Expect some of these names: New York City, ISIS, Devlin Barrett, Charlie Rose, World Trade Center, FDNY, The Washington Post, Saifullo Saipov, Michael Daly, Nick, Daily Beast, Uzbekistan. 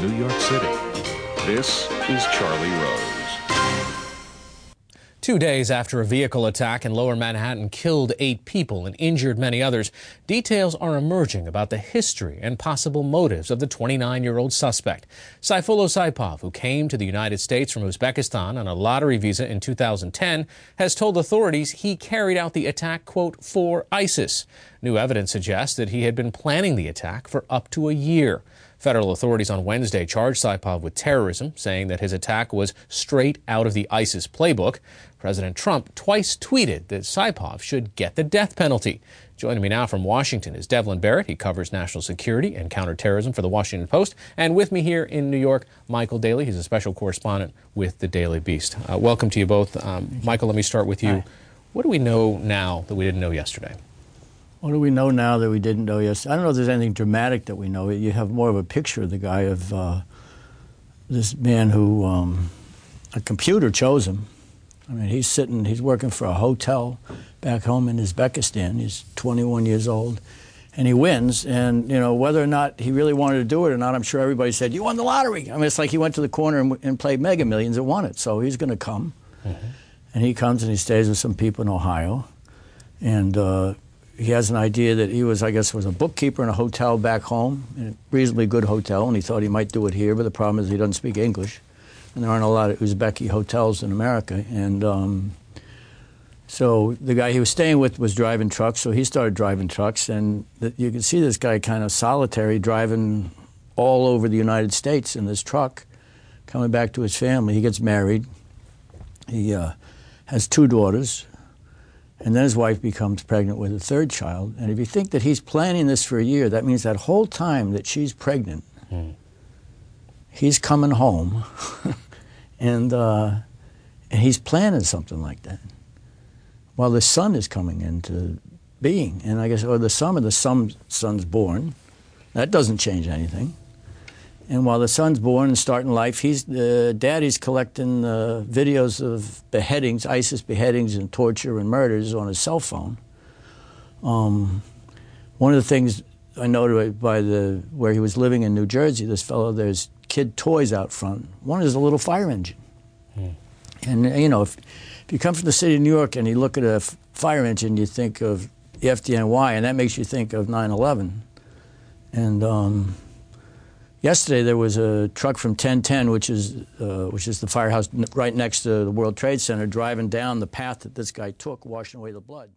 New York City. This is Charlie Rose. 2 days after a vehicle attack in Lower Manhattan killed 8 people and injured many others, details are emerging about the history and possible motives of the 29-year-old suspect. Saifullo Saipov, who came to the United States from Uzbekistan on a lottery visa in 2010, has told authorities he carried out the attack, quote, for ISIS. New evidence suggests that he had been planning the attack for up to a year. Federal authorities on Wednesday charged Saipov with terrorism, saying that his attack was straight out of the ISIS playbook. President Trump twice tweeted that Saipov should get the death penalty. Joining me now from Washington is Devlin Barrett. He covers national security and counterterrorism for The Washington Post. And with me here in New York, Michael Daly. He's a special correspondent with the Daily Beast. Welcome to you both. Michael, let me start with you. Hi. What do we know now that we didn't know yesterday? What do we know now that we didn't know yesterday? I don't know if there's anything dramatic that we know. You have more of a picture of the guy, of this man who a computer chose him. I mean, he's working for a hotel back home in Uzbekistan. He's 21 years old, and he wins. And, you know, whether or not he really wanted to do it or not, I'm sure everybody said, you won the lottery. I mean, it's like he went to the corner and played Mega Millions and won it. So he's going to come. Mm-hmm. And he comes and he stays with some people in Ohio. And he has an idea that he was, I guess, a bookkeeper in a hotel back home, in a reasonably good hotel, and he thought he might do it here, but the problem is he doesn't speak English, and there aren't a lot of Uzbeki hotels in America. And so the guy he was staying with was driving trucks, so he started driving trucks, and you can see this guy kind of solitary driving all over the United States in this truck, coming back to his family. He gets married. He has 2 daughters. And then his wife becomes pregnant with a 3rd child. And if you think that he's planning this for a year, that means that whole time that she's pregnant, he's coming home, and he's planning something like that. While the son is coming into being, and I guess, or the son's born, that doesn't change anything. And while the son's born and starting life, daddy's collecting videos of beheadings, ISIS beheadings and torture and murders on his cell phone. One of the things I noted by where he was living in New Jersey, this fellow, there's kid toys out front. One is a little fire engine. Mm. And, you know, if you come from the city of New York and you look at a fire engine, you think of the FDNY, and that makes you think of 9/11. And yesterday there was a truck from 1010, which is the firehouse right next to the World Trade Center, driving down the path that this guy took, washing away the blood.